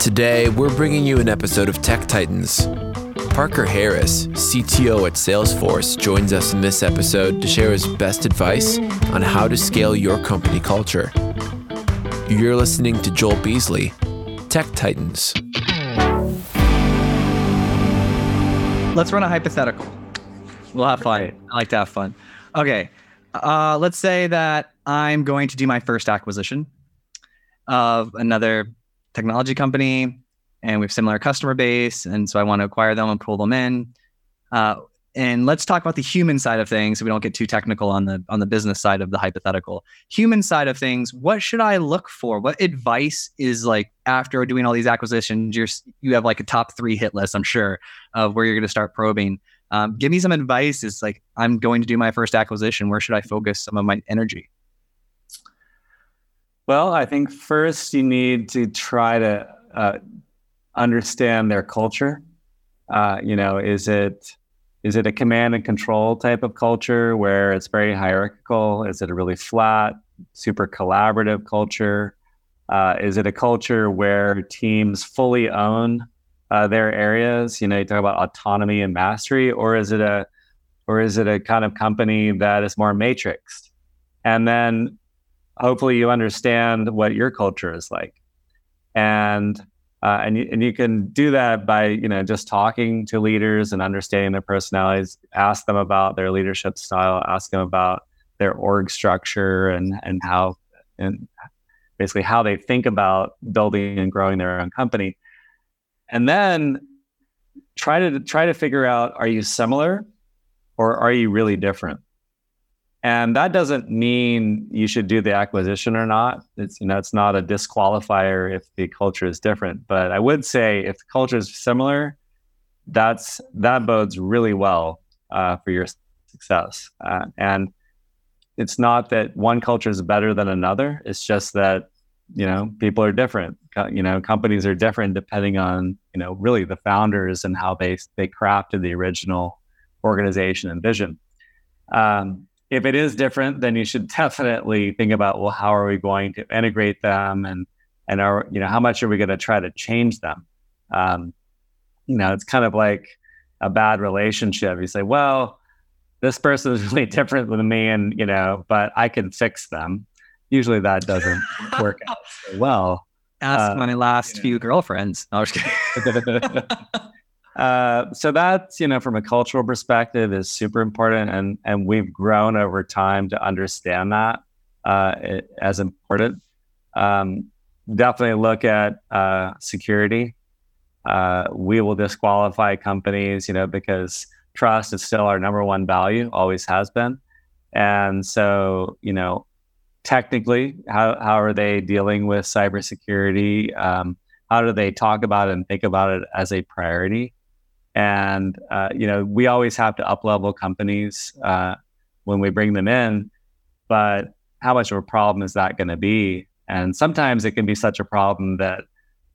Today, we're bringing you an episode of Tech Titans. Parker Harris, CTO at Salesforce, joins us in this episode to share his best advice on how to scale your company culture. You're listening to Joel Beasley, Tech Titans. Let's run a hypothetical. We'll have fun. I like to have fun. Okay. Let's say that I'm going to do my first acquisition of another technology company, and we have similar customer base, and so I want to acquire them and pull them in. And let's talk about the human side of things, so we don't get too technical on the business side of the hypothetical. Human side of things, what should I look for? What advice is, like, after doing all these acquisitions, you have like a top 3 hit list, I'm sure, of where you're going to start probing. Give me some advice. It's like, I'm going to do my first acquisition. Where should I focus some of my energy? Well, I think first you need to try to understand their culture. Is it a command and control type of culture where it's very hierarchical? Is it a really flat, super collaborative culture? Is it a culture where teams fully own their areas? You know, you talk about autonomy and mastery, or is it a kind of company that is more matrixed? And then hopefully you understand what your culture is like. And you can do that by, you know, just talking to leaders and understanding their personalities. Ask them about their leadership style. Ask them about their org structure and basically how they think about building and growing their own company. And then try to figure out, are you similar or are you really different? And that doesn't mean you should do the acquisition or not. It's not a disqualifier if the culture is different. But I would say if the culture is similar, that bodes really well for your success. And it's not that one culture is better than another. It's just that, you know, people are different. You know, companies are different depending on, you know, really the founders and how they crafted the original organization and vision. If it is different, then you should definitely think about, well, how are we going to integrate them, and are, you know, how much are we going to try to change them? You know, it's kind of like a bad relationship. You say, well, this person is really different than me, and, you know, but I can fix them. Usually that doesn't work out so well. Ask my last few girlfriends. No, I was kidding. So that's, you know, from a cultural perspective, is super important. And we've grown over time to understand that as important. Definitely look at security. We will disqualify companies, you know, because trust is still our number one value, always has been. And so, you know, technically, how are they dealing with cybersecurity? How do they talk about it and think about it as a priority? And, you know, we always have to up-level companies when we bring them in, but how much of a problem is that going to be? And sometimes it can be such a problem that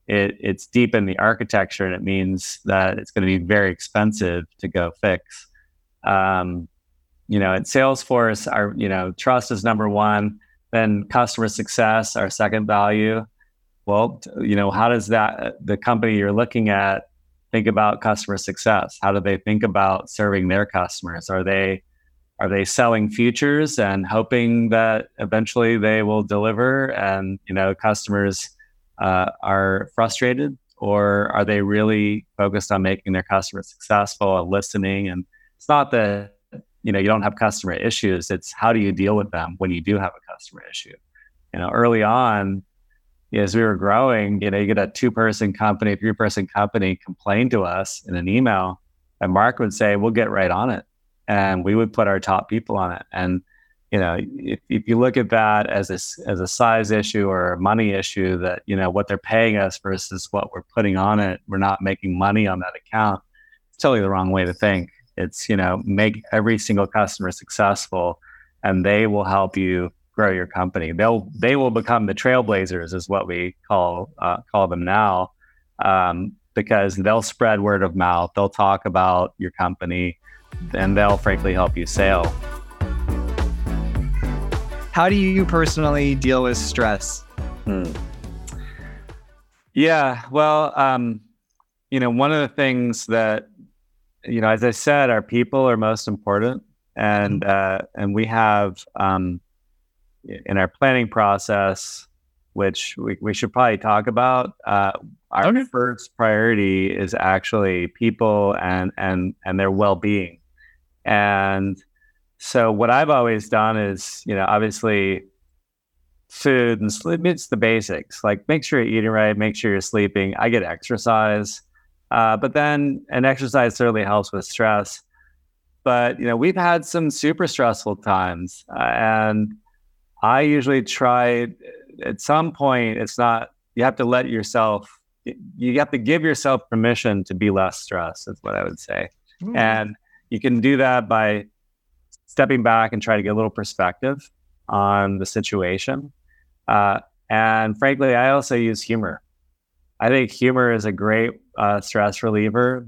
it's deep in the architecture, and it means that it's going to be very expensive to go fix. You know, at Salesforce, our, you know, trust is number one, then customer success, our second value. Well, you know, how does the company you're looking at think about customer success? How do they think about serving their customers? Are they selling futures and hoping that eventually they will deliver and, you know, customers are frustrated? Or are they really focused on making their customers successful and listening? And it's not that, you know, you don't have customer issues. It's how do you deal with them when you do have a customer issue? You know, early on, as we were growing, you know, you get a 2-person company, 3-person company complain to us in an email, and Mark would say, we'll get right on it. And we would put our top people on it. And, you know, if you look at that as a size issue or a money issue, that, you know, what they're paying us versus what we're putting on it, we're not making money on that account. It's totally the wrong way to think. It's, you know, make every single customer successful, and they will help you grow your company. They will become the trailblazers, is what we call them now, because they'll spread word of mouth. They'll talk about your company, and they'll frankly help you sell. How do you personally deal with stress? Yeah, well, one of the things that, as I said, our people are most important. And we have, in our planning process, which we should probably talk about, our first priority is actually people and their well-being. And so what I've always done is, obviously food and sleep, it's the basics. Like, make sure you're eating right, make sure you're sleeping. I get exercise, but then an exercise certainly helps with stress. But, we've had some super stressful times, and I usually try at some point, you have to give yourself permission to be less stressed, is what I would say. Mm. And you can do that by stepping back and try to get a little perspective on the situation. And frankly, I also use humor. I think humor is a great stress reliever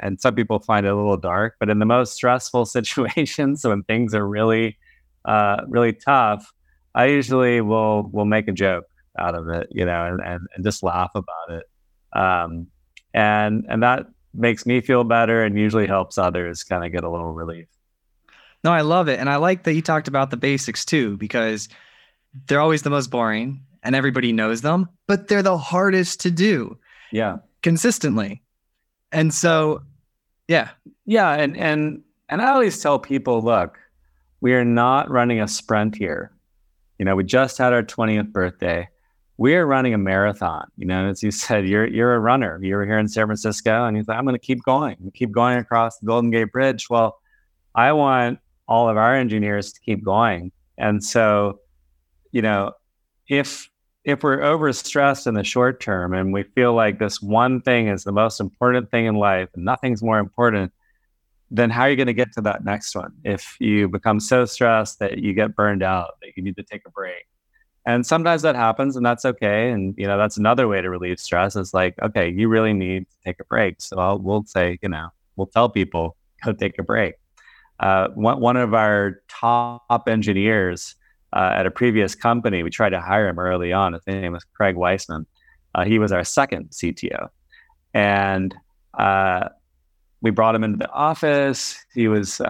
and some people find it a little dark, but in the most stressful situations, when things are really, really tough, I usually will make a joke out of it, and just laugh about it. And that makes me feel better and usually helps others kind of get a little relief. No, I love it. And I like that you talked about the basics too, because they're always the most boring and everybody knows them, but they're the hardest to do. Yeah. Consistently. And so, yeah. Yeah. And I always tell people, look, we are not running a sprint here. We just had our 20th birthday. We are running a marathon. As you said, you're a runner. You were here in San Francisco and you thought, I'm going to keep going across the Golden Gate Bridge. Well, I want all of our engineers to keep going. And so, if we're overstressed in the short term and we feel like this one thing is the most important thing in life and nothing's more important, then how are you going to get to that next one? If you become so stressed that you get burned out, that you need to take a break. And sometimes that happens and that's okay. And, that's another way to relieve stress. It's like, okay, you really need to take a break. So we'll say, we'll tell people, go take a break. One of our top engineers at a previous company, we tried to hire him early on. His name was Craig Weissman. He was our second CTO. And we brought him into the office. He was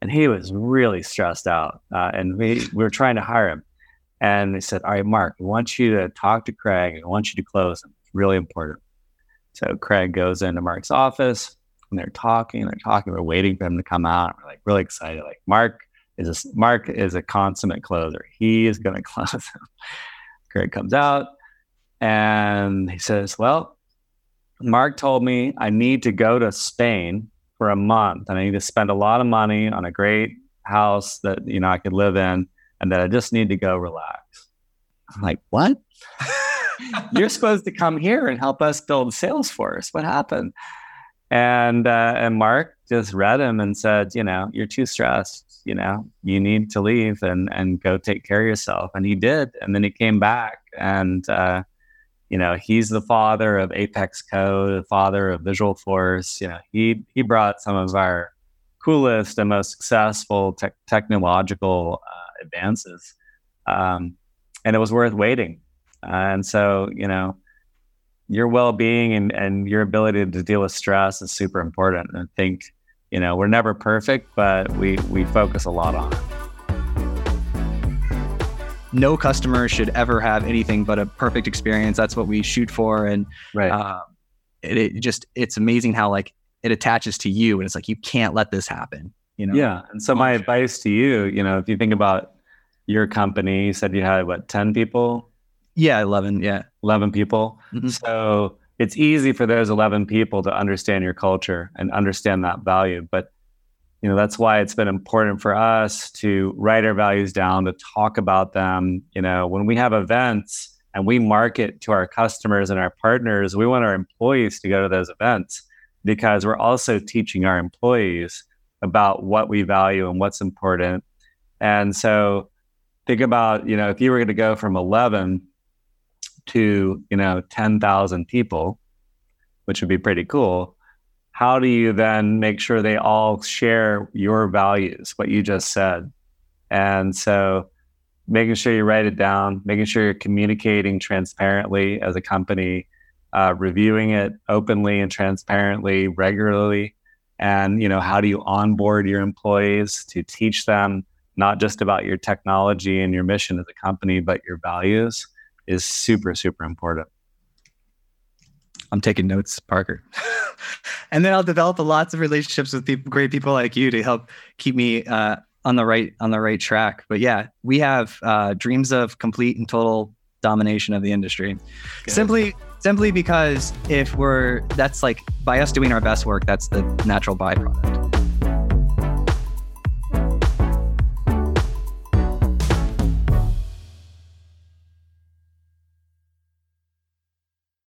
really stressed out. And we were trying to hire him. And they said, all right, Mark, we want you to talk to Craig. I want you to close him. It's really important. So Craig goes into Mark's office. And they're talking, we're waiting for him to come out. We're like really excited. Like, Mark is a consummate closer. He is going to close him. Craig comes out and he says, well, Mark told me I need to go to Spain for a month and I need to spend a lot of money on a great house that, I could live in and that I just need to go relax. I'm like, what? You're supposed to come here and help us build Salesforce. What happened? And Mark just read him and said, you're too stressed, you need to leave and go take care of yourself. And he did. And then he came back and, he's the father of Apex Code, the father of Visualforce. He brought some of our coolest and most successful technological advances. And it was worth waiting. And so, your well-being and your ability to deal with stress is super important. And I think, we're never perfect, but we focus a lot on it. No customer should ever have anything but a perfect experience. That's what we shoot for. And right. It's amazing how it attaches to you and it's like, you can't let this happen, Yeah. And so my advice to you, if you think about your company, you said you had 10 people? Yeah, 11. Yeah. 11 people. Mm-hmm. So it's easy for those 11 people to understand your culture and understand that value. But, that's why it's been important for us to write our values down, to talk about them. When we have events and we market to our customers and our partners, we want our employees to go to those events because we're also teaching our employees about what we value and what's important. And so think about, if you were going to go from 11 to 10,000 people, which would be pretty cool. How do you then make sure they all share your values, what you just said? And so making sure you write it down, making sure you're communicating transparently as a company, reviewing it openly and transparently, regularly. And, you know, how do you onboard your employees to teach them not just about your technology and your mission as a company, but your values is super, super important. I'm taking notes, Parker. And then I'll develop lots of relationships with great people like you to help keep me on the right track. But yeah, we have dreams of complete and total domination of the industry. Good. Simply because that's like by us doing our best work, that's the natural byproduct.